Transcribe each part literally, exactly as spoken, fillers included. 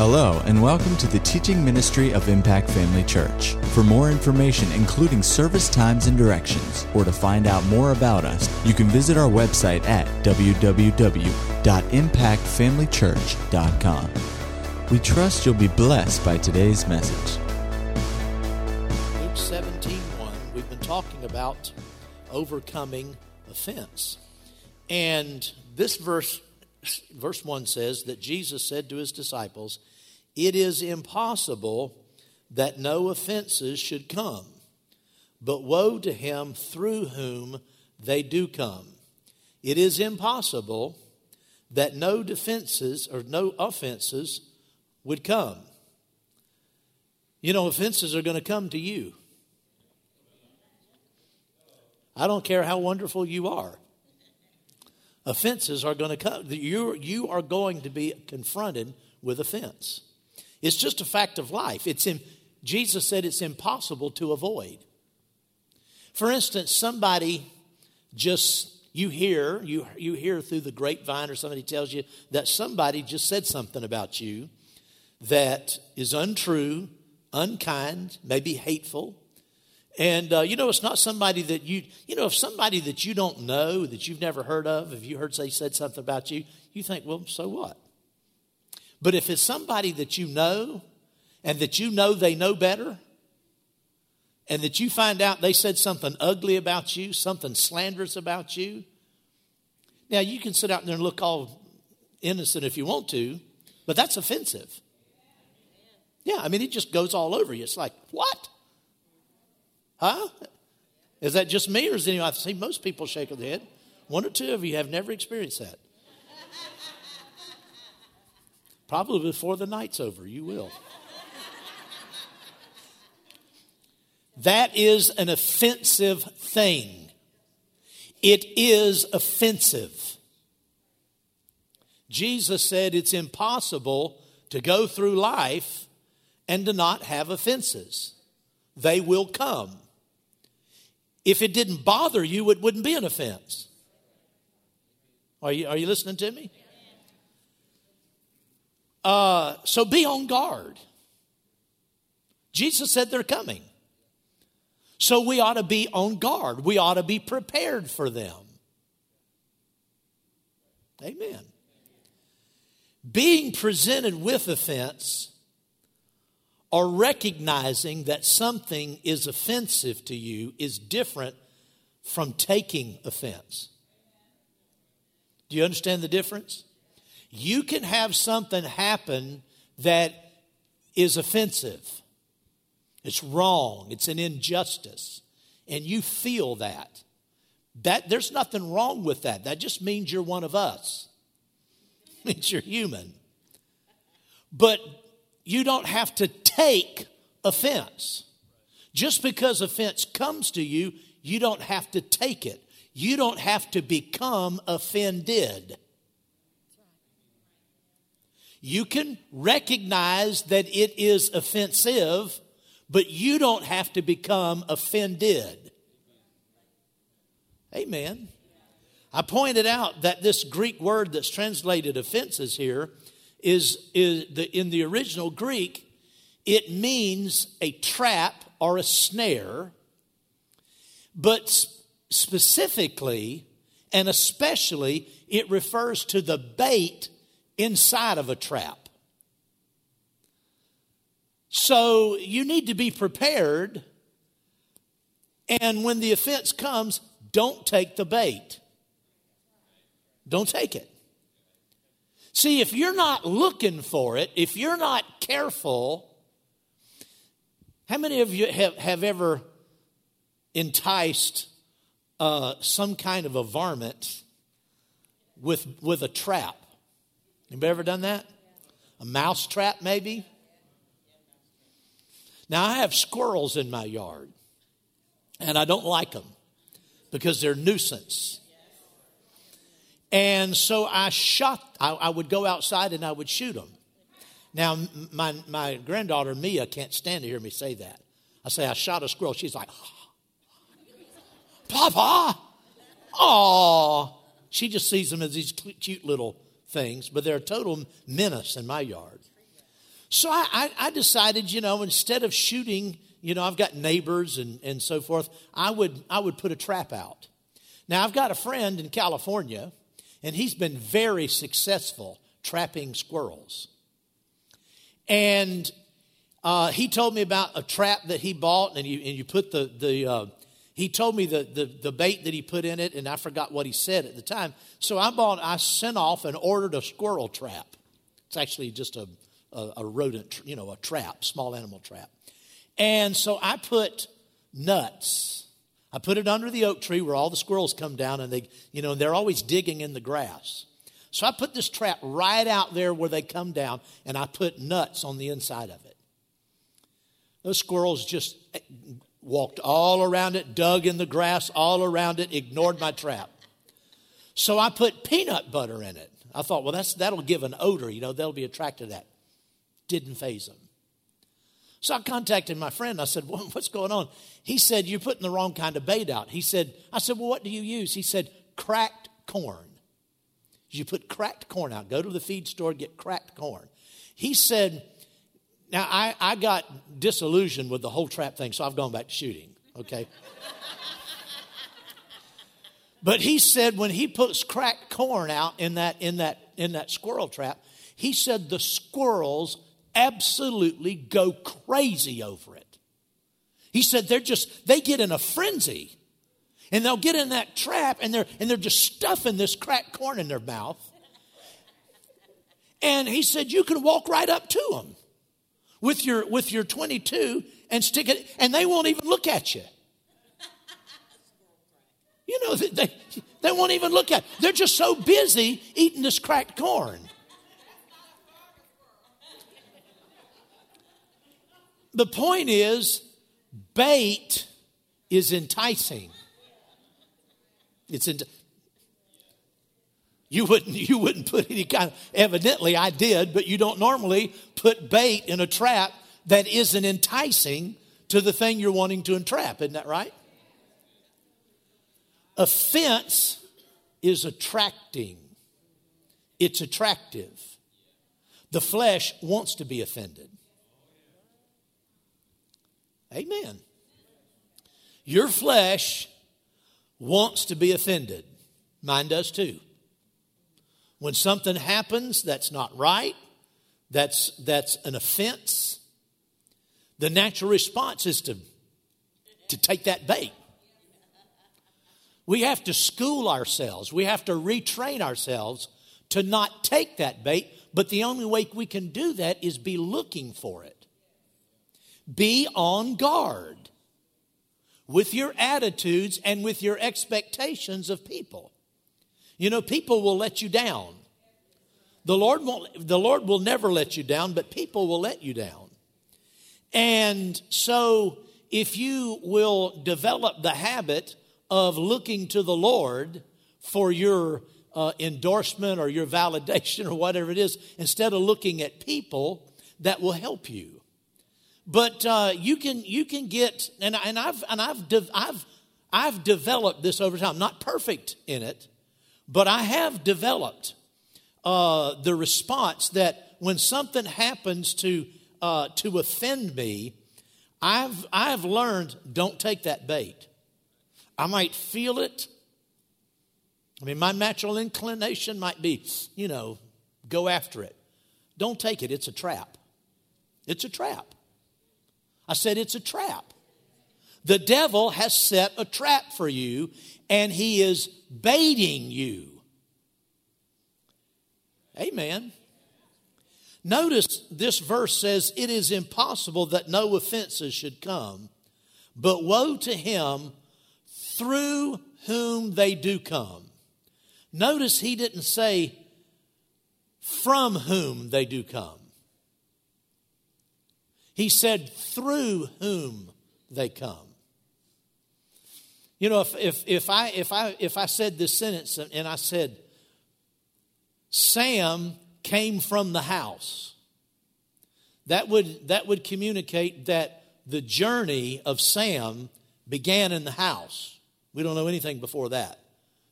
Hello, and welcome to the teaching ministry of Impact Family Church. For more information, including service times and directions, or to find out more about us, you can visit our website at w w w dot impact family church dot com. We trust you'll be blessed by today's message. Luke seventeen one, we've been talking about overcoming offense. And this verse Verse one says that Jesus said to his disciples, "It is impossible that no offenses should come, but woe to him through whom they do come." It is impossible that no defenses or no offenses would come. You know, offenses are going to come to you. I don't care how wonderful you are. Offenses are going to come. You you are going to be confronted with offense. It's just a fact of life. It's in, Jesus said it's impossible to avoid. For instance, somebody just you hear you you hear through the grapevine, or somebody tells you that somebody just said something about you that is untrue, unkind, maybe hateful. And, uh, you know, it's not somebody that you, you know, if somebody that you don't know, that you've never heard of, if you heard they said something about you, you think, well, so what? But if it's somebody that you know and that you know they know better and that you find out they said something ugly about you, something slanderous about you. Now, you can sit out there and look all innocent if you want to, but that's offensive. Yeah, I mean, it just goes all over you. It's like, what? Huh? Is that just me, or is anyone? I've seen most people shake their head. One or two of you have never experienced that. Probably before the night's over, you will. That is an offensive thing. It is offensive. Jesus said it's impossible to go through life and to not have offenses. They will come. If it didn't bother you, it wouldn't be an offense. Are you, are you listening to me? Uh, so be on guard. Jesus said they're coming. So we ought to be on guard. We ought to be prepared for them. Amen. Being presented with offense or recognizing that something is offensive to you is different from taking offense. Do you understand the difference? You can have something happen that is offensive. It's wrong. It's an injustice. And you feel that. That there's nothing wrong with that. That just means you're one of us. It means you're human. But you don't have to take offense. Just because offense comes to you, you don't have to take it. You don't have to become offended. You can recognize that it is offensive, but you don't have to become offended. Amen. I pointed out that this Greek word that's translated offenses here Is, is the, in the original Greek, it means a trap or a snare, but sp- specifically and especially it refers to the bait inside of a trap. So you need to be prepared, and when the offense comes, don't take the bait. Don't take it. See, if you're not looking for it, if you're not careful, how many of you have, have ever enticed uh, some kind of a varmint with with a trap? Anybody ever done that? A mouse trap, maybe? Now, I have squirrels in my yard, and I don't like them because they're a nuisance. And so I shot, I, I would go outside and I would shoot them. Now, my my granddaughter, Mia, can't stand to hear me say that. I say, I shot a squirrel. She's like, Papa, aw. She just sees them as these cute little things, but they're a total menace in my yard. So I, I, I decided, you know, instead of shooting, you know, I've got neighbors and, and so forth, I would I would put a trap out. Now, I've got a friend in California, and he's been very successful trapping squirrels. And uh, he told me about a trap that he bought, and you and you put the, the uh, he told me the, the, the bait that he put in it, and I forgot what he said at the time. So I bought, I sent off and ordered a squirrel trap. It's actually just a, a, a rodent, you know, a trap, small animal trap. And so I put nuts. I put it under the oak tree where all the squirrels come down, and they, you know, they're always digging in the grass. So I put this trap right out there where they come down, and I put nuts on the inside of it. Those squirrels just walked all around it, dug in the grass all around it, ignored my trap. So I put peanut butter in it. I thought, well, that's that'll give an odor, you know, they'll be attracted to that. Didn't faze them. So I contacted my friend. And I said, well, what's going on? He said, you're putting the wrong kind of bait out. He said, I said, well, what do you use? He said, cracked corn. You put cracked corn out. Go to the feed store, get cracked corn. He said, now I, I got disillusioned with the whole trap thing, so I've gone back to shooting, okay? But he said when he puts cracked corn out in that in that in that squirrel trap, he said the squirrels absolutely go crazy over it. He said they're just, they get in a frenzy. And they'll get in that trap, and they're and they're just stuffing this cracked corn in their mouth. And he said, you can walk right up to them with your with your twenty-two and stick it, and they won't even look at you. You know, they they won't even look at. They're just so busy eating this cracked corn. The point is, bait is enticing. It's in, you wouldn't you wouldn't put any kind of, evidently I did, but you don't normally put bait in a trap that isn't enticing to the thing you're wanting to entrap. Isn't that right? Offense is attracting. It's attractive. The flesh wants to be offended. Amen. Your flesh wants to be offended. Mine does too. When something happens that's not right, that's that's an offense, the natural response is to, to take that bait. We have to school ourselves. We have to retrain ourselves to not take that bait, but the only way we can do that is be looking for it. Be on guard with your attitudes and with your expectations of people. You know, people will let you down. The Lord won't, the Lord will never let you down, but people will let you down. And so if you will develop the habit of looking to the Lord for your uh, endorsement or your validation or whatever it is, instead of looking at people, that will help you. But uh, you can you can get and and I've and I've de- I've I've developed this over time. I'm not perfect in it, but I have developed uh, the response that when something happens to uh, to offend me, I've I've learned don't take that bait. I might feel it. I mean, my natural inclination might be, you know, go after it. Don't take it. It's a trap. It's a trap. I said, it's a trap. The devil has set a trap for you, and he is baiting you. Amen. Notice this verse says, it is impossible that no offenses should come, but woe to him through whom they do come. Notice he didn't say from whom they do come. He said, through whom they come. You know, if, if if I if I if I said this sentence and I said, Sam came from the house, that would that would communicate that the journey of Sam began in the house. We don't know anything before that.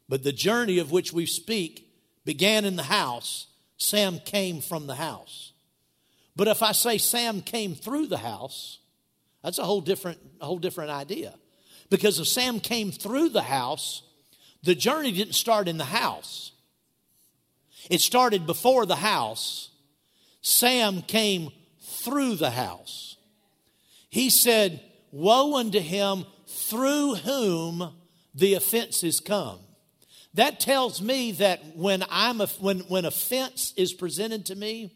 But the journey of which we speak began in the house. Sam came from the house. But if I say Sam came through the house, that's a whole different, a whole different idea. Because if Sam came through the house, the journey didn't start in the house. It started before the house. Sam came through the house. He said, woe unto him through whom the offenses come. That tells me that when I'm a, when when offense is presented to me,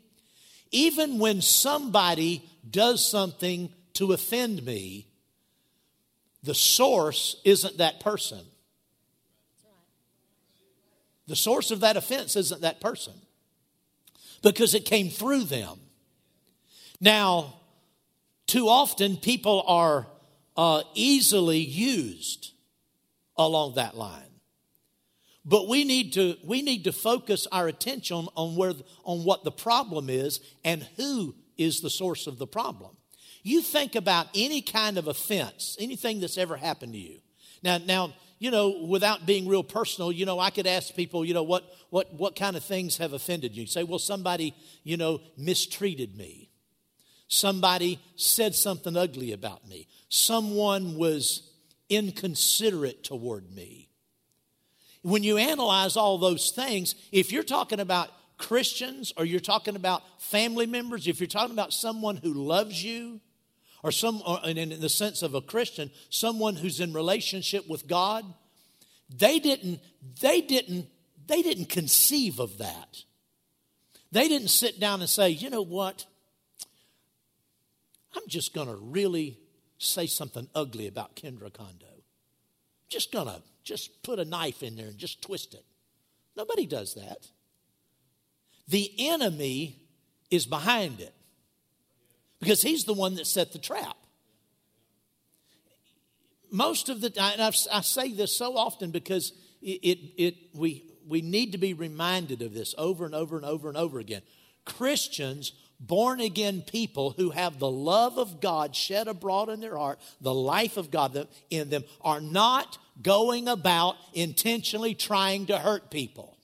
even when somebody does something to offend me, the source isn't that person. The source of that offense isn't that person, because it came through them. Now, too often people are uh, easily used along that line. But we need to we need to focus our attention on where on what the problem is and who is the source of the problem. You think about any kind of offense, anything that's ever happened to you. Now, now, you know, without being real personal, you know, I could ask people, you know, what what what kind of things have offended you? You say, well, somebody, you know, mistreated me. Somebody said something ugly about me. Someone was inconsiderate toward me. When you analyze all those things, if you're talking about Christians or you're talking about family members, if you're talking about someone who loves you, or some, or in the sense of a Christian, someone who's in relationship with God, they didn't, they didn't, they didn't conceive of that. They didn't sit down and say, you know what? I'm just going to really say something ugly about Kendra Kondo. Just going to just put a knife in there and just twist it. Nobody does that. The enemy is behind it, because he's the one that set the trap. Most of the time, I say this so often because it, it, it we we need to be reminded of this over and over and over and over again. Christians, born again people who have the love of God shed abroad in their heart, the life of God in them, are not going about intentionally trying to hurt people.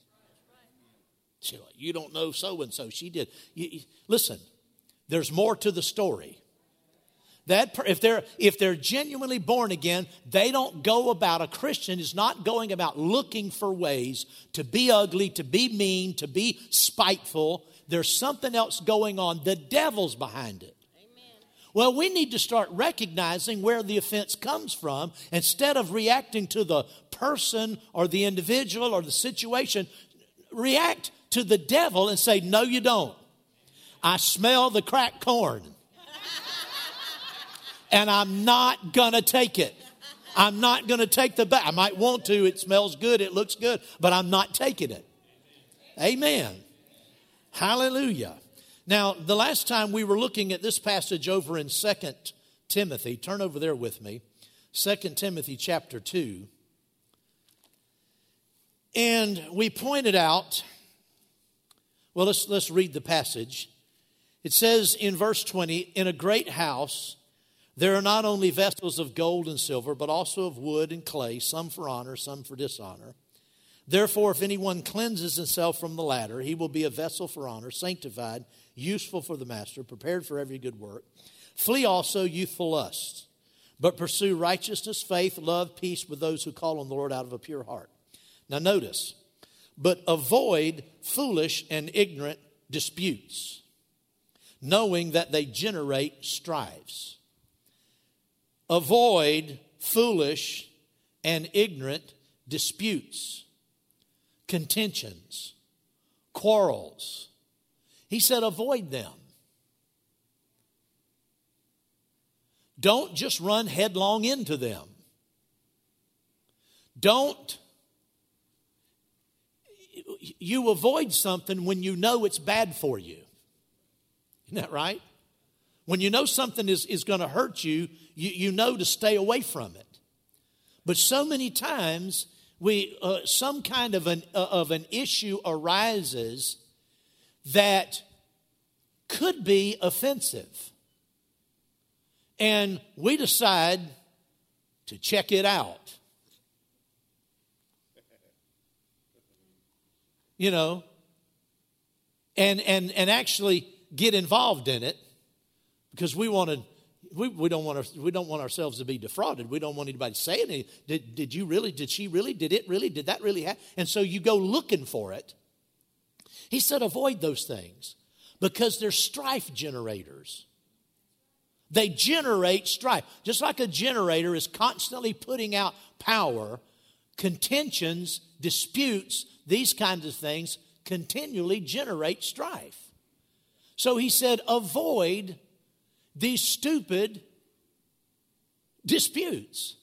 She's like, you don't know so-and-so. She did. You, you, listen, there's more to the story. That if they're if they're genuinely born again, they don't go about, a Christian is not going about looking for ways to be ugly, to be mean, to be spiteful. There's something else going on. The devil's behind it. Amen. Well, we need to start recognizing where the offense comes from instead of reacting to the person or the individual or the situation. React to the devil and say, no, you don't. I smell the cracked corn. And I'm not going to take it. I'm not going to take the back. I might want to. It smells good. It looks good. But I'm not taking it. Amen. Hallelujah. Now, the last time we were looking at this passage over in Second Timothy. Turn over there with me. Second Timothy chapter two. And we pointed out, well, let's, let's read the passage. It says in verse twenty, in a great house, there are not only vessels of gold and silver, but also of wood and clay, some for honor, some for dishonor. Therefore, if anyone cleanses himself from the latter, he will be a vessel for honor, sanctified, useful for the master, prepared for every good work. Flee also youthful lusts, but pursue righteousness, faith, love, peace with those who call on the Lord out of a pure heart. Now notice, but avoid foolish and ignorant disputes, knowing that they generate strifes. Avoid foolish and ignorant disputes, contentions, quarrels. He said avoid them. Don't just run headlong into them. Don't You avoid something when you know it's bad for you. Isn't that right? When you know something is, is going to hurt you, you, you know to stay away from it. But so many times, we uh, some kind of an uh, of an issue arises that could be offensive. And we decide to check it out. You know, and and and actually get involved in it because we want to. We, we don't want our, we don't want ourselves to be defrauded. We don't want anybody saying, any, did, did you really, did she really, did it really, did that really happen? And so you go looking for it. He said avoid those things because they're strife generators. They generate strife. Just like a generator is constantly putting out power, contentions, disputes, these kinds of things continually generate strife. So he said avoid these stupid disputes.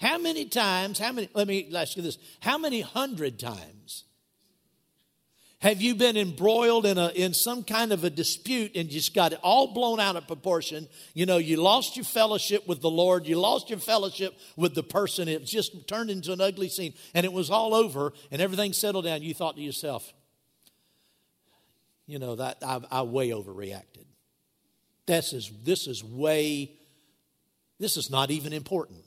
How many times, how many, let me ask you this. How many hundred times have you been embroiled in a in some kind of a dispute and just got it all blown out of proportion? You know, you lost your fellowship with the Lord. You lost your fellowship with the person. It just turned into an ugly scene. And it was all over and everything settled down. You thought to yourself, you know, that I, I way overreacted. This is, this is way, this is not even important.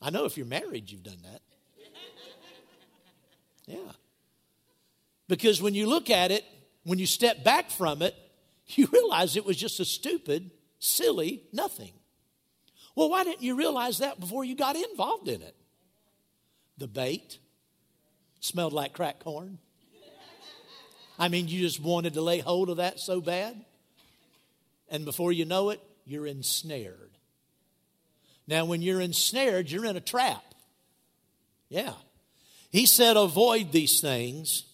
I know if you're married, you've done that. Yeah. Because when you look at it, when you step back from it, you realize it was just a stupid, silly nothing. Well, why didn't you realize that before you got involved in it? The bait smelled like crack corn. I mean, you just wanted to lay hold of that so bad. And before you know it, you're ensnared. Now, when you're ensnared, you're in a trap. Yeah. He said, avoid these things,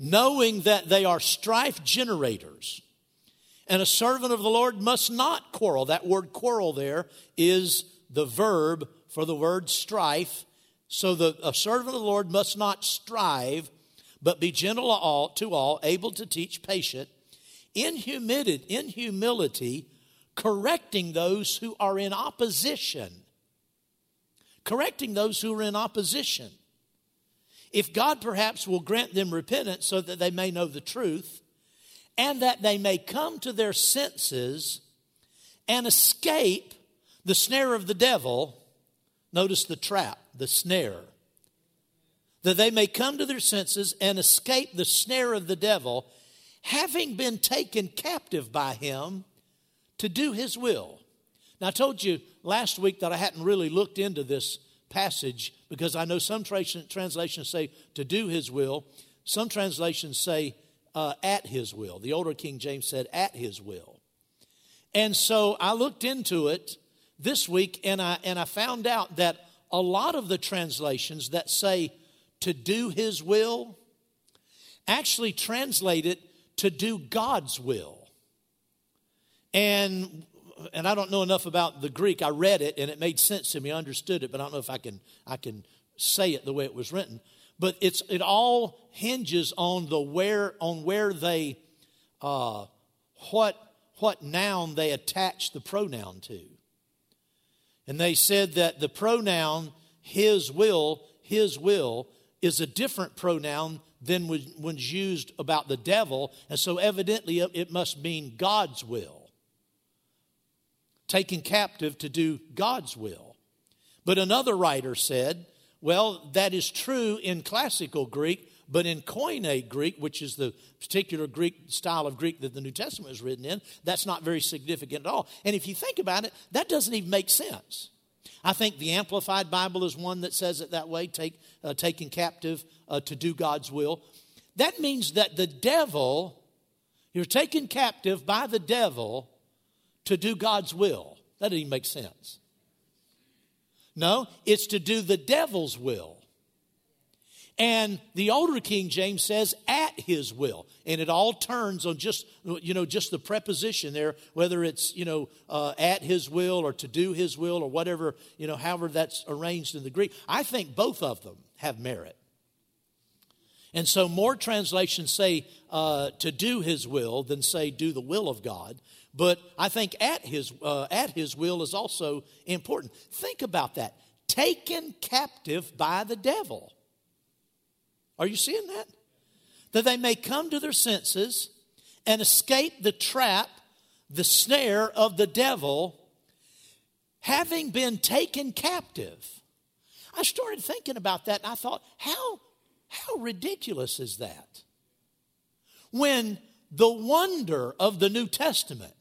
knowing that they are strife generators. And a servant of the Lord must not quarrel. That word quarrel there is the verb for the word strife. So the, a servant of the Lord must not strive, but be gentle to all, to all, able to teach, patient. In humility, in humility, correcting those who are in opposition. Correcting those who are in opposition. If God perhaps will grant them repentance so that they may know the truth, and that they may come to their senses and escape the snare of the devil. Notice the trap, the snare. That they may come to their senses and escape the snare of the devil, having been taken captive by him to do his will. Now, I told you last week that I hadn't really looked into this passage because I know some tra- translations say to do his will. Some translations say uh, at his will. The older King James said at his will. And so I looked into it this week and I, and I found out that a lot of the translations that say to do his will actually translate it to do God's will. And and I don't know enough about the Greek. I read it and it made sense to me. I understood it, but I don't know if I can I can say it the way it was written. But it's it all hinges on the where on where they uh, what what noun they attach the pronoun to. And they said that the pronoun his will, his will is a different pronoun than was used about the devil, and so evidently it must mean God's will. Taken captive to do God's will. But another writer said, well, that is true in classical Greek, but in Koine Greek, which is the particular Greek style of Greek that the New Testament is written in, that's not very significant at all. And if you think about it, that doesn't even make sense. I think the Amplified Bible is one that says it that way, take, uh, taken captive uh, to do God's will. That means that the devil, you're taken captive by the devil to do God's will. That doesn't even make sense. No, it's to do the devil's will. And the older King James says at his will. And it all turns on just, you know, just the preposition there, whether it's, you know, uh, at his will or to do his will or whatever, you know, however that's arranged in the Greek. I think both of them have merit. And so more translations say uh, to do his will than say do the will of God. But I think at his, uh, at his will is also important. Think about that. Taken captive by the devil. Are you seeing that? That they may come to their senses and escape the trap, the snare of the devil, having been taken captive. I started thinking about that and I thought, how, how ridiculous is that? When the wonder of the New Testament,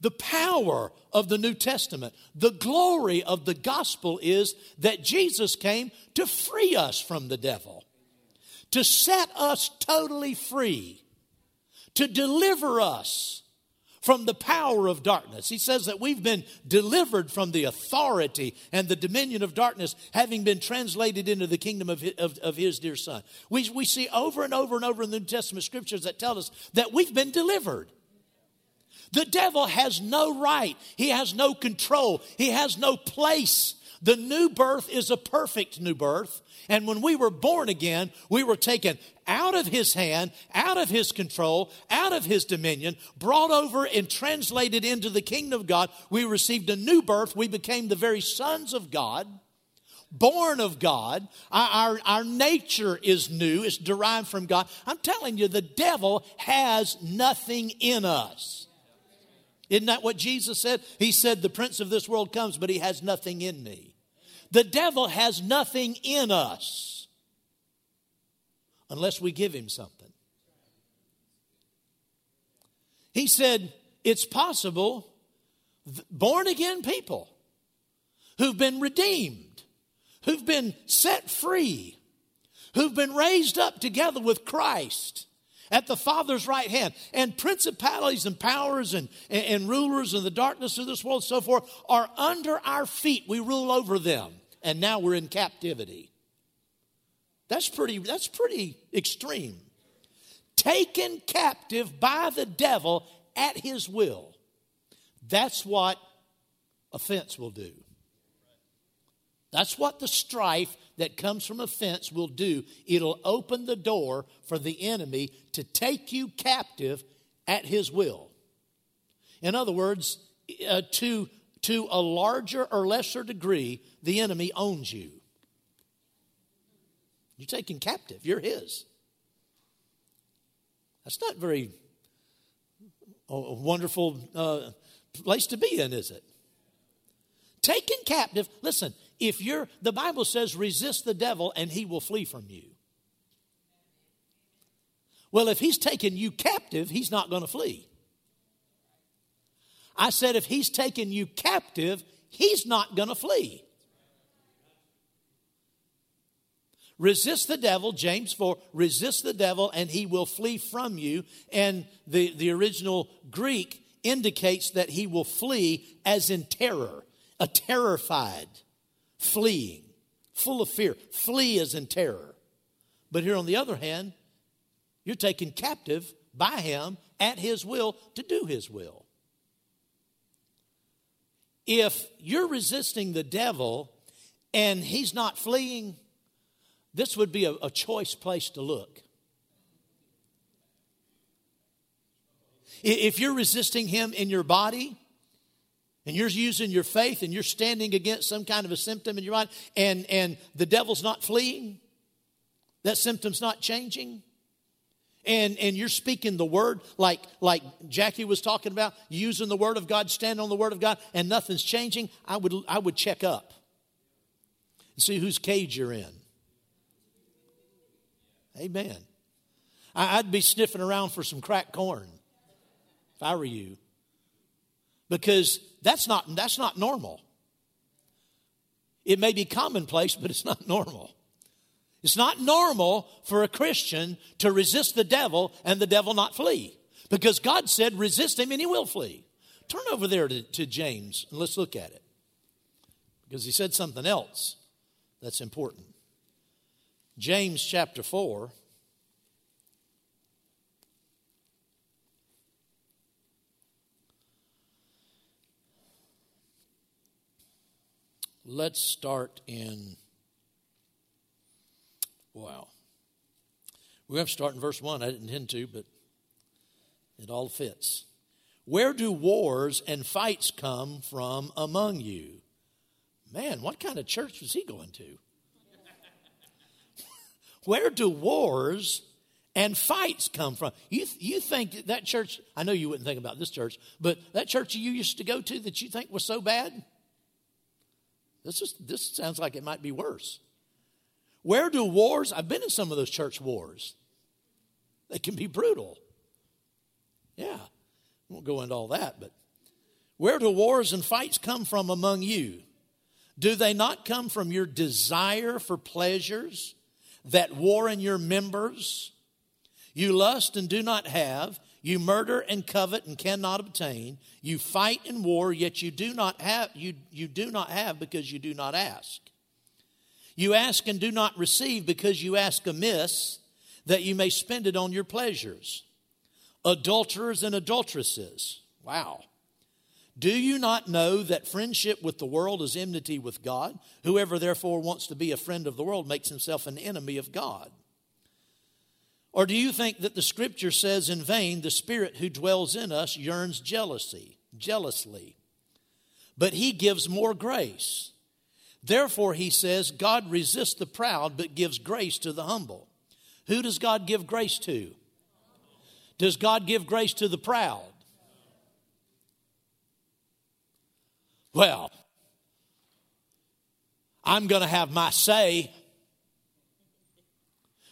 the power of the New Testament, the glory of the gospel is that Jesus came to free us from the devil, to set us totally free, to deliver us from the power of darkness. He says that we've been delivered from the authority and the dominion of darkness, having been translated into the kingdom of his, of, of his dear Son. We, we see over and over and over in the New Testament scriptures that tell us that we've been delivered. The devil has no right. He has no control. He has no place. The new birth is a perfect new birth. And when we were born again, we were taken out of his hand, out of his control, out of his dominion, brought over and translated into the kingdom of God. We received a new birth. We became the very sons of God, born of God. Our, our, our nature is new. It's derived from God. I'm telling you, the devil has nothing in us. Isn't that what Jesus said? He said, the prince of this world comes, but he has nothing in me. The devil has nothing in us unless we give him something. He said, it's possible born again people who've been redeemed, who've been set free, who've been raised up together with Christ at the Father's right hand, and principalities and powers and, and, and rulers and the darkness of this world, so forth, are under our feet. We rule over them, and now we're in captivity. That's pretty, that's pretty extreme. Taken captive by the devil at his will. That's what offense will do. That's what the strife that comes from offense will do. It'll open the door for the enemy to take you captive at his will. In other words, uh, to, to a larger or lesser degree, the enemy owns you. You're taken captive. You're his. That's not very a wonderful uh, place to be in, is it? Taken captive. Listen. If you're, the Bible says, resist the devil and he will flee from you. Well, if he's taken you captive, he's not going to flee. I said, if he's taken you captive, he's not going to flee. Resist the devil, James four, resist the devil and he will flee from you. And the, the original Greek indicates that he will flee as in terror, a terrified. Fleeing, full of fear. Flee is in terror. But here on the other hand, you're taken captive by him at his will to do his will. If you're resisting the devil and he's not fleeing, this would be a, a choice place to look. If you're resisting him in your body, and you're using your faith and you're standing against some kind of a symptom in your mind, and, and the devil's not fleeing, that symptom's not changing, and, and you're speaking the word like, like Jackie was talking about, using the word of God, standing on the word of God, and nothing's changing, I would, I would check up and see whose cage you're in. Amen. I, I'd be sniffing around for some cracked corn if I were you. Because that's not that's not normal. It may be commonplace, but it's not normal. It's not normal for a Christian to resist the devil and the devil not flee. Because God said, resist him and he will flee. Turn over there to, to James and let's look at it. Because he said something else that's important. James chapter four. Let's start in, wow. We have to start in verse one. I didn't intend to, but it all fits. Where do wars and fights come from among you? Man, what kind of church was he going to? Where do wars and fights come from? You you think that church, I know you wouldn't think about this church, but that church you used to go to that you think was so bad? This is, this sounds like it might be worse. Where do wars? I've been in some of those church wars. They can be brutal. Yeah, I won't go into all that, but where do wars and fights come from among you? Do they not come from your desire for pleasures that war in your members? You lust and do not have. You murder and covet and cannot obtain. You fight and war, yet you do not have, you, you do not have because you do not ask. You ask and do not receive because you ask amiss, that you may spend it on your pleasures. Adulterers and adulteresses. Wow. Do you not know that friendship with the world is enmity with God? Whoever therefore wants to be a friend of the world makes himself an enemy of God. Or do you think that the scripture says in vain, the spirit who dwells in us yearns jealousy, jealously, but he gives more grace. Therefore, he says, God resists the proud, but gives grace to the humble. Who does God give grace to? Does God give grace to the proud? Well, I'm going to have my say.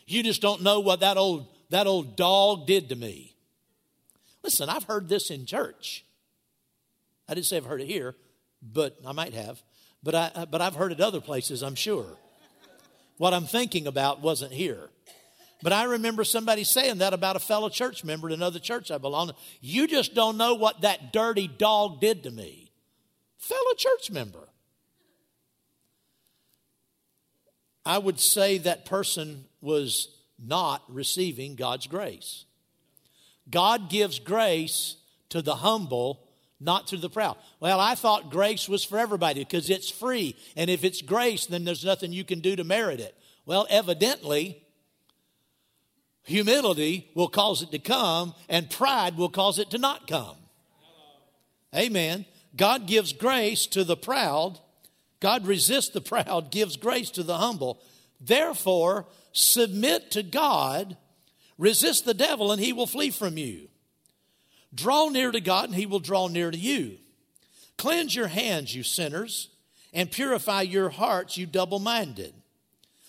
You just don't know what that old that old dog did to me. Listen, I've heard this in church. I didn't say I've heard it here, but I might have. But I but I've heard it other places, I'm sure. What I'm thinking about wasn't here. But I remember somebody saying that about a fellow church member in another church I belong to. You just don't know what that dirty dog did to me. Fellow church member. I would say that person was not receiving God's grace. God gives grace to the humble, not to the proud. Well, I thought grace was for everybody because it's free. And if it's grace, then there's nothing you can do to merit it. Well, evidently, humility will cause it to come, and pride will cause it to not come. Amen. God gives grace to the proud. God resists the proud, gives grace to the humble. Therefore, submit to God, resist the devil, and he will flee from you. Draw near to God, and he will draw near to you. Cleanse your hands, you sinners, and purify your hearts, you double-minded.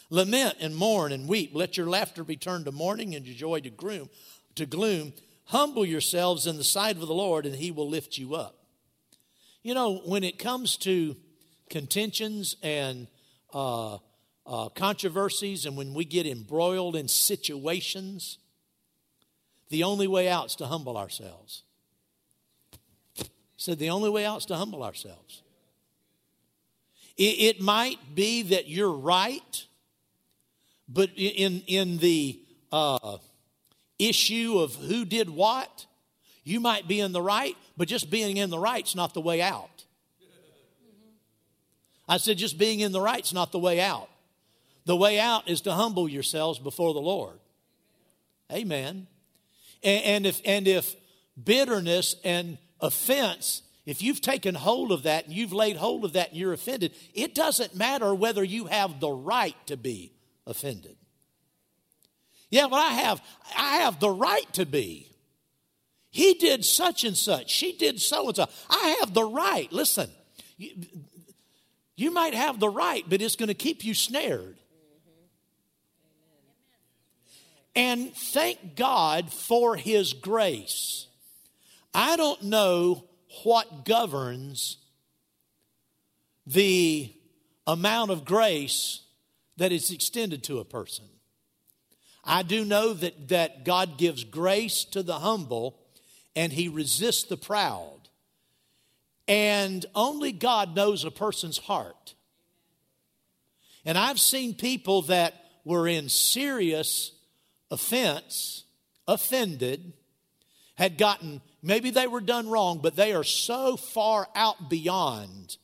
Lament and mourn and weep. Let your laughter be turned to mourning and your joy to gloom. To gloom. Humble yourselves in the sight of the Lord, and he will lift you up. You know, when it comes to contentions and uh, uh, controversies, and when we get embroiled in situations, the only way out is to humble ourselves. So the only way out is to humble ourselves. It, it might be that you're right, but in, in the uh, issue of who did what, you might be in the right, but just being in the right's not the way out. I said just being in the right's not the way out. The way out is to humble yourselves before the Lord. Amen. And, and if and if bitterness and offense, if you've taken hold of that and you've laid hold of that and you're offended, it doesn't matter whether you have the right to be offended. Yeah, but I have I have the right to be. He did such and such. She did so and so. I have the right. Listen, you, you might have the right, but it's going to keep you snared. And thank God for his grace. I don't know what governs the amount of grace that is extended to a person. I do know that, that God gives grace to the humble, and he resists the proud. And only God knows a person's heart. And I've seen people that were in serious offense, offended, had gotten, maybe they were done wrong, but they are so far out beyond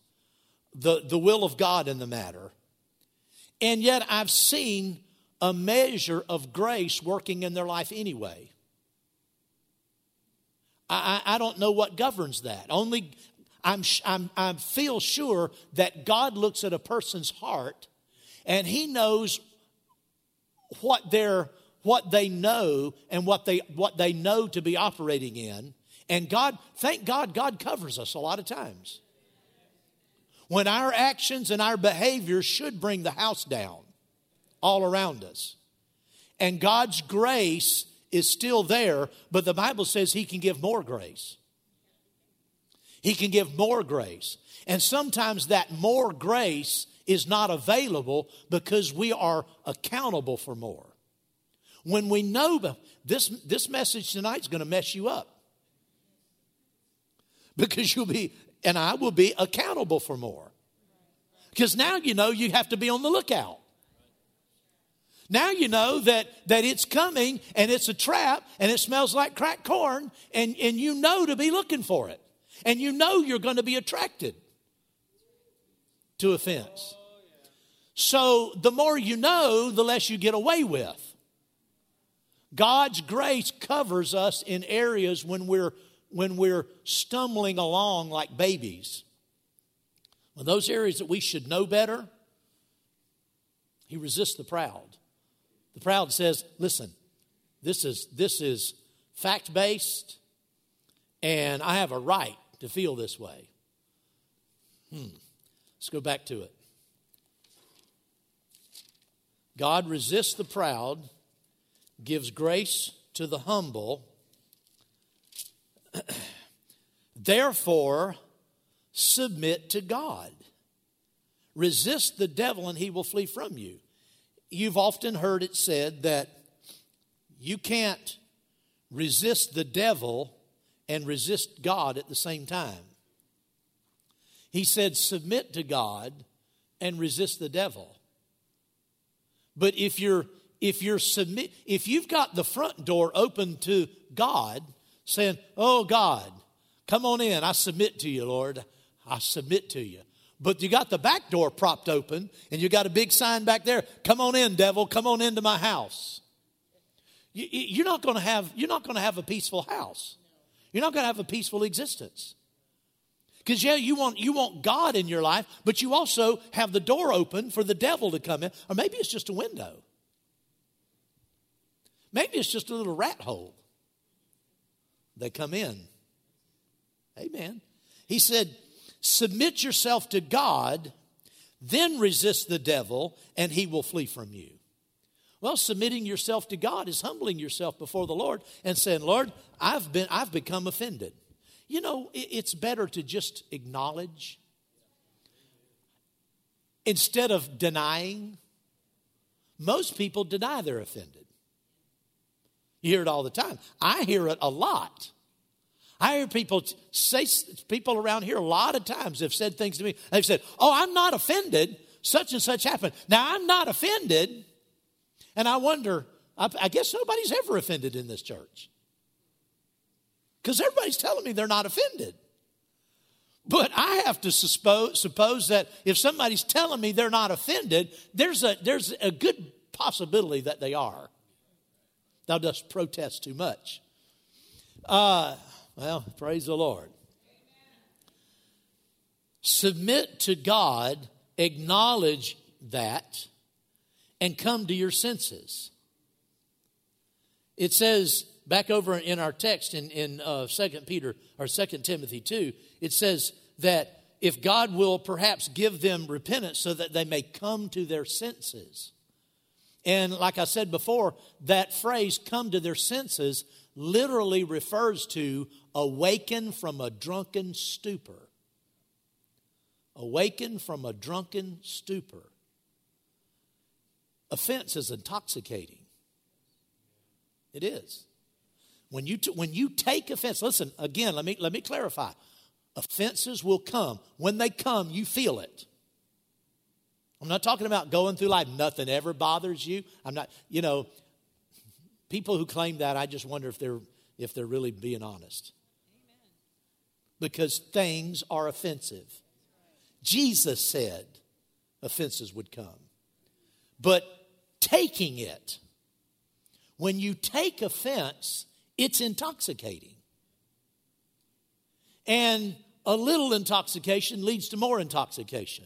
the, the will of God in the matter. And yet I've seen a measure of grace working in their life anyway. I, I don't know what governs that. Only I'm, I'm, I feel sure that God looks at a person's heart, and he knows what their, what they know and what they what they know to be operating in. And God, thank God, God covers us a lot of times when our actions and our behavior should bring the house down all around us. And God's grace is still there, but the Bible says he can give more grace. He can give more grace. And sometimes that more grace is not available because we are accountable for more. When we know this, this message tonight is going to mess you up. Because you'll be, and I will be accountable for more. Because now you know you have to be on the lookout. Now you know that, that it's coming and it's a trap and it smells like cracked corn and, and you know to be looking for it. And you know you're going to be attracted to offense. So the more you know, the less you get away with. God's grace covers us in areas when we're when we're stumbling along like babies. When those areas that we should know better, he resists the proud. The proud says, listen, this is this is fact-based, and I have a right to feel this way. Hmm. Let's go back to it. God resists the proud, gives grace to the humble. Therefore, submit to God. Resist the devil and he will flee from you. You've often heard it said that you can't resist the devil and resist God at the same time. He said, submit to God and resist the devil. But if you're If you're submit, if you've got the front door open to God, saying, "Oh God, come on in. I submit to you, Lord. I submit to you." But you got the back door propped open, and you got a big sign back there: "Come on in, devil. Come on into my house." You, you're not going to have. You're not going to have a peaceful house. You're not going to have a peaceful existence. Because, yeah, you want you want God in your life, but you also have the door open for the devil to come in, or maybe it's just a window. Maybe it's just a little rat hole. They come in. Amen. He said, submit yourself to God, then resist the devil, and he will flee from you. Well, submitting yourself to God is humbling yourself before the Lord and saying, Lord, I've been, I've become offended. You know, it's better to just acknowledge instead of denying. Most people deny they're offended. You hear it all the time. I hear it a lot. I hear people say, people around here a lot of times have said things to me. They've said, oh, I'm not offended. Such and such happened. Now, I'm not offended. And I wonder, I, I guess nobody's ever offended in this church. Because everybody's telling me they're not offended. But I have to suppose, suppose that if somebody's telling me they're not offended, there's a, there's a good possibility that they are. Thou dost protest too much. Uh, well, praise the Lord. Amen. Submit to God, acknowledge that, and come to your senses. It says back over in our text in, in uh, Second Peter or Second Timothy two, it says that if God will perhaps give them repentance so that they may come to their senses. And like I said before, that phrase, come to their senses, literally refers to awaken from a drunken stupor. Awaken from a drunken stupor. Offense is intoxicating. It is. When you, t- when you take offense, listen, again, let me, let me clarify. Offenses will come. When they come, you feel it. I'm not talking about going through life, nothing ever bothers you. I'm not, you know, people who claim that, I just wonder if they're if they're really being honest. Amen. Because things are offensive. Right. Jesus said offenses would come. But taking it, when you take offense, it's intoxicating. And a little intoxication leads to more intoxication.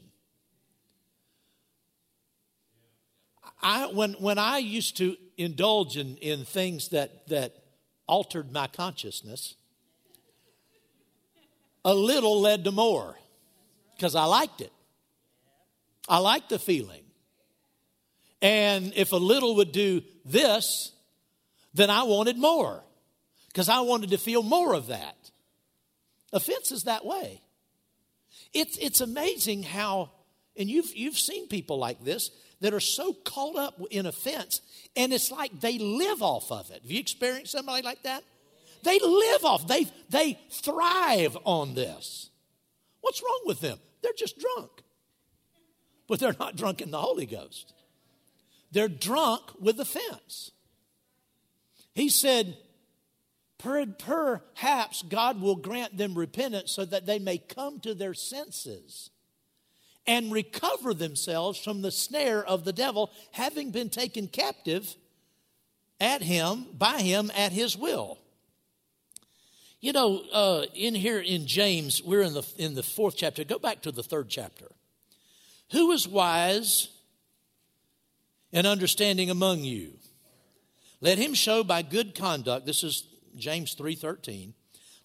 I, when when I used to indulge in, in things that, that altered my consciousness, a little led to more because I liked it. I liked the feeling. And if a little would do this, then I wanted more because I wanted to feel more of that. Offense is that way. It's it's amazing how, and you've you've seen people like this that are so caught up in offense, and it's like they live off of it. Have you experienced somebody like that? They live off, they they thrive on this. What's wrong with them? They're just drunk. But they're not drunk in the Holy Ghost. They're drunk with offense. He said, perhaps God will grant them repentance so that they may come to their senses and recover themselves from the snare of the devil, having been taken captive at him, by him at his will. You know, uh, in here in James, we're in the in the fourth chapter. Go back to the third chapter. Who is wise and understanding among you? Let him show by good conduct. This is James three thirteen.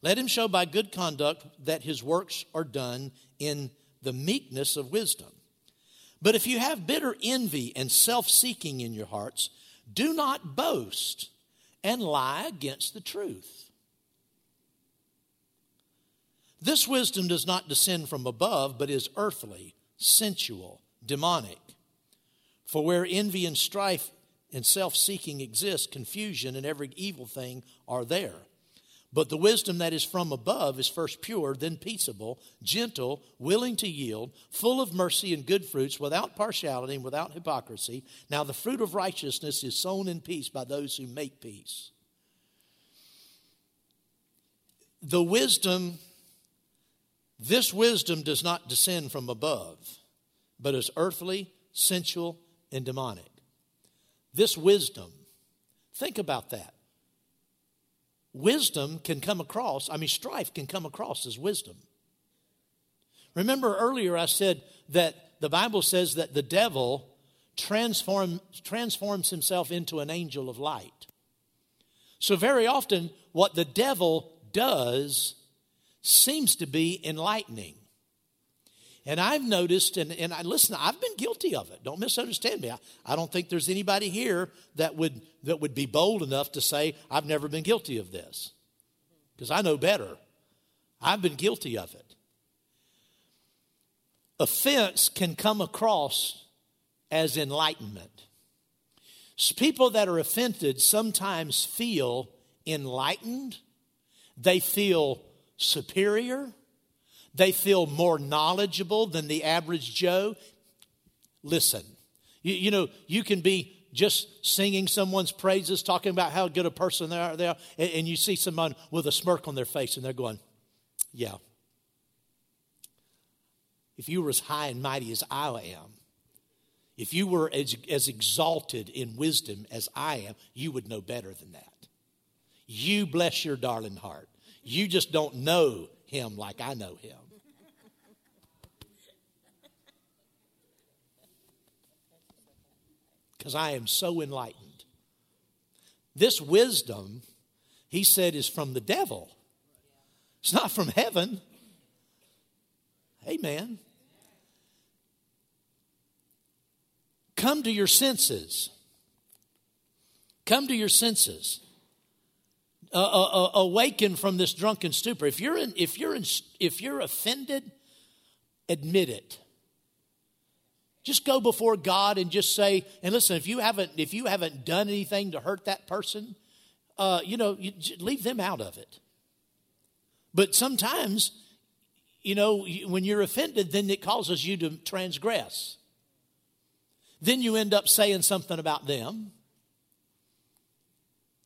Let him show by good conduct that his works are done in the meekness of wisdom. But if you have bitter envy and self-seeking in your hearts, do not boast and lie against the truth. This wisdom does not descend from above, but is earthly, sensual, demonic. For where envy and strife and self-seeking exist, confusion and every evil thing are there. But the wisdom that is from above is first pure, then peaceable, gentle, willing to yield, full of mercy and good fruits, without partiality and without hypocrisy. Now the fruit of righteousness is sown in peace by those who make peace. The wisdom, this wisdom does not descend from above, but is earthly, sensual, and demonic. This wisdom, think about that. Wisdom can come across, I mean, strife can come across as wisdom. Remember earlier I said that the Bible says that the devil transform, transforms himself into an angel of light. So very often what the devil does seems to be enlightening. And I've noticed, and, and I listen, I've been guilty of it. Don't misunderstand me. I, I don't think there's anybody here that would that would be bold enough to say, I've never been guilty of this. Because I know better. I've been guilty of it. Offense can come across as enlightenment. People that are offended sometimes feel enlightened. They feel superior. They feel more knowledgeable than the average Joe. Listen, you, you know, you can be just singing someone's praises, talking about how good a person they are, they are and, and you see someone with a smirk on their face, and they're going, yeah. If you were as high and mighty as I am, if you were as, as exalted in wisdom as I am, you would know better than that. You bless your darling heart. You just don't know him like I know him. Because I am so enlightened. This wisdom, he said, is from the devil. It's not from heaven. Amen. Come to your senses. Come to your senses. Uh, uh, uh, awaken from this drunken stupor. If you're in, if you're in, if you're offended, admit it. Just go before God and just say, and listen, if you haven't, if you haven't done anything to hurt that person, uh, you know, you, leave them out of it. But sometimes, you know, when you're offended, then it causes you to transgress. Then you end up saying something about them,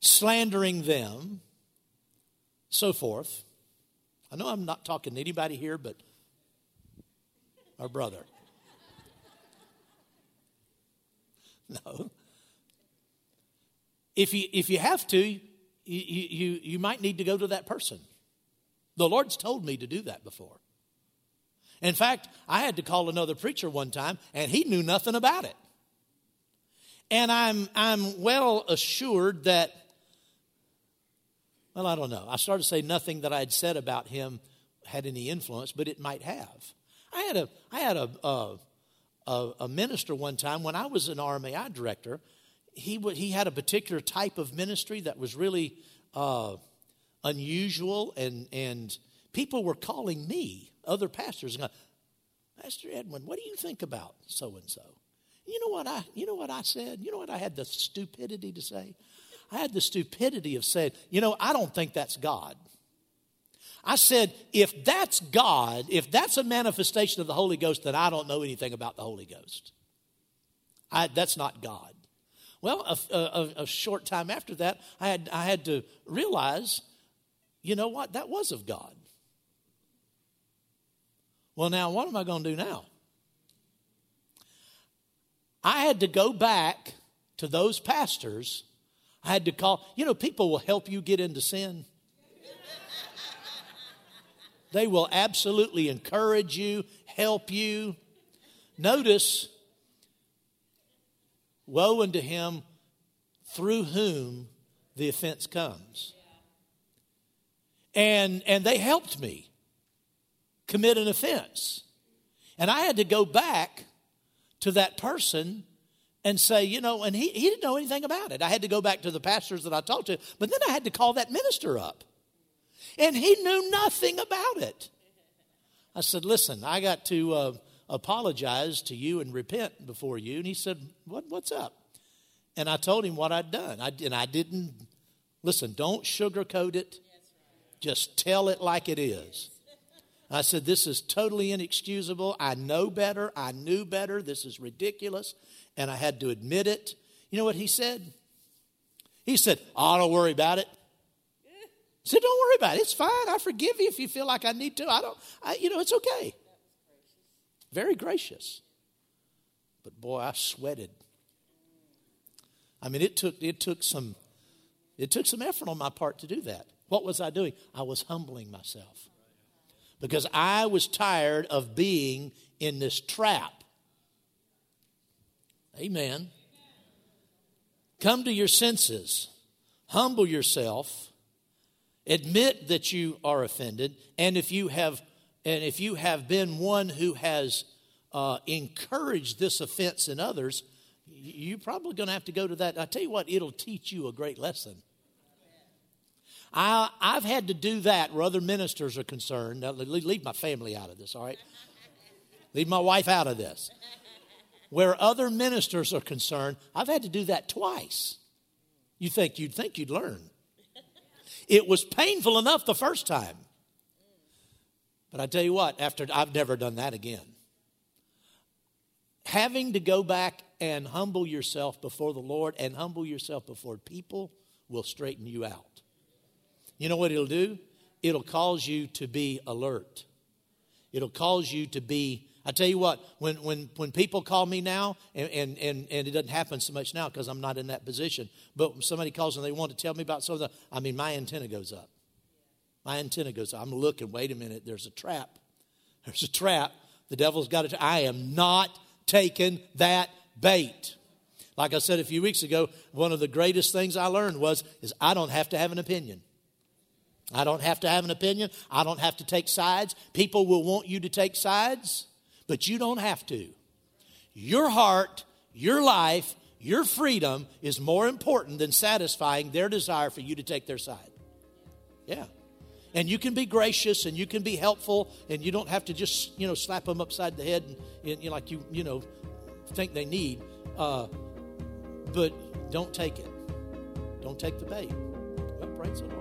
slandering them, so forth. I know I'm not talking to anybody here but our brother. No. If you if you have to, you, you, you might need to go to that person. The Lord's told me to do that before. In fact, I had to call another preacher one time, and he knew nothing about it. And I'm I'm well assured that, well, I don't know. I started to say nothing that I had said about him had any influence, but it might have. I had a I had a a, a minister one time when I was an R M A I director. he would, he had a particular type of ministry that was really uh, unusual, and and people were calling me, other pastors, and going, Pastor Edwin, what do you think about so and so? You know what I you know what I said? You know what I had the stupidity to say? I had the stupidity of saying, you know, I don't think that's God. I said, if that's God, if that's a manifestation of the Holy Ghost, then I don't know anything about the Holy Ghost. I, that's not God. Well, a, a, a short time after that, I had I had to realize, you know what, that was of God. Well, now, what am I going to do now? I had to go back to those pastors. I had to call. You know, people will help you get into sin. They will absolutely encourage you, help you. Notice, woe unto him through whom the offense comes. And, and they helped me commit an offense. And I had to go back to that person and say, you know, and he, he didn't know anything about it. I had to go back to the pastors that I talked to, but then I had to call that minister up. And he knew nothing about it. I said, listen, I got to uh, apologize to you and repent before you. And he said, what, what's up? And I told him what I'd done. I, and I didn't, listen, don't sugarcoat it. Just tell it like it is. I said, this is totally inexcusable. I know better. I knew better. This is ridiculous. And I had to admit it. You know what he said? He said, oh, don't worry about it. I said, don't worry about it. It's fine. I forgive you if you feel like I need to. I don't, I, you know, it's okay. Very gracious. But boy, I sweated. I mean, it took it took some it took some effort on my part to do that. What was I doing? I was humbling myself because I was tired of being in this trap. Amen. Come to your senses. Humble yourself. Admit that you are offended, and if you have, and if you have been one who has uh, encouraged this offense in others, you're probably going to have to go to that. I tell you what, it'll teach you a great lesson. I I've had to do that where other ministers are concerned. Now, leave my family out of this, all right? Leave my wife out of this. Where other ministers are concerned, I've had to do that twice. You think you'd think you'd learn. It was painful enough the first time. But I tell you what, after I've never done that again. Having to go back and humble yourself before the Lord and humble yourself before people will straighten you out. You know what it'll do? It'll cause you to be alert. It'll cause you to be, I tell you what, when when, when people call me now, and, and, and, and it doesn't happen so much now because I'm not in that position, but when somebody calls and they want to tell me about something, I mean, my antenna goes up. My antenna goes up. I'm looking, wait a minute, there's a trap. There's a trap. The devil's got it. I am not taking that bait. Like I said a few weeks ago, one of the greatest things I learned was is I don't have to have an opinion. I don't have to have an opinion. I don't have to take sides. People will want you to take sides. But you don't have to. Your heart, your life, your freedom is more important than satisfying their desire for you to take their side. Yeah. And you can be gracious and you can be helpful and you don't have to just, you know, slap them upside the head and, and you know, like you, you know, think they need. Uh, but don't take it. Don't take the bait. Well, praise the Lord.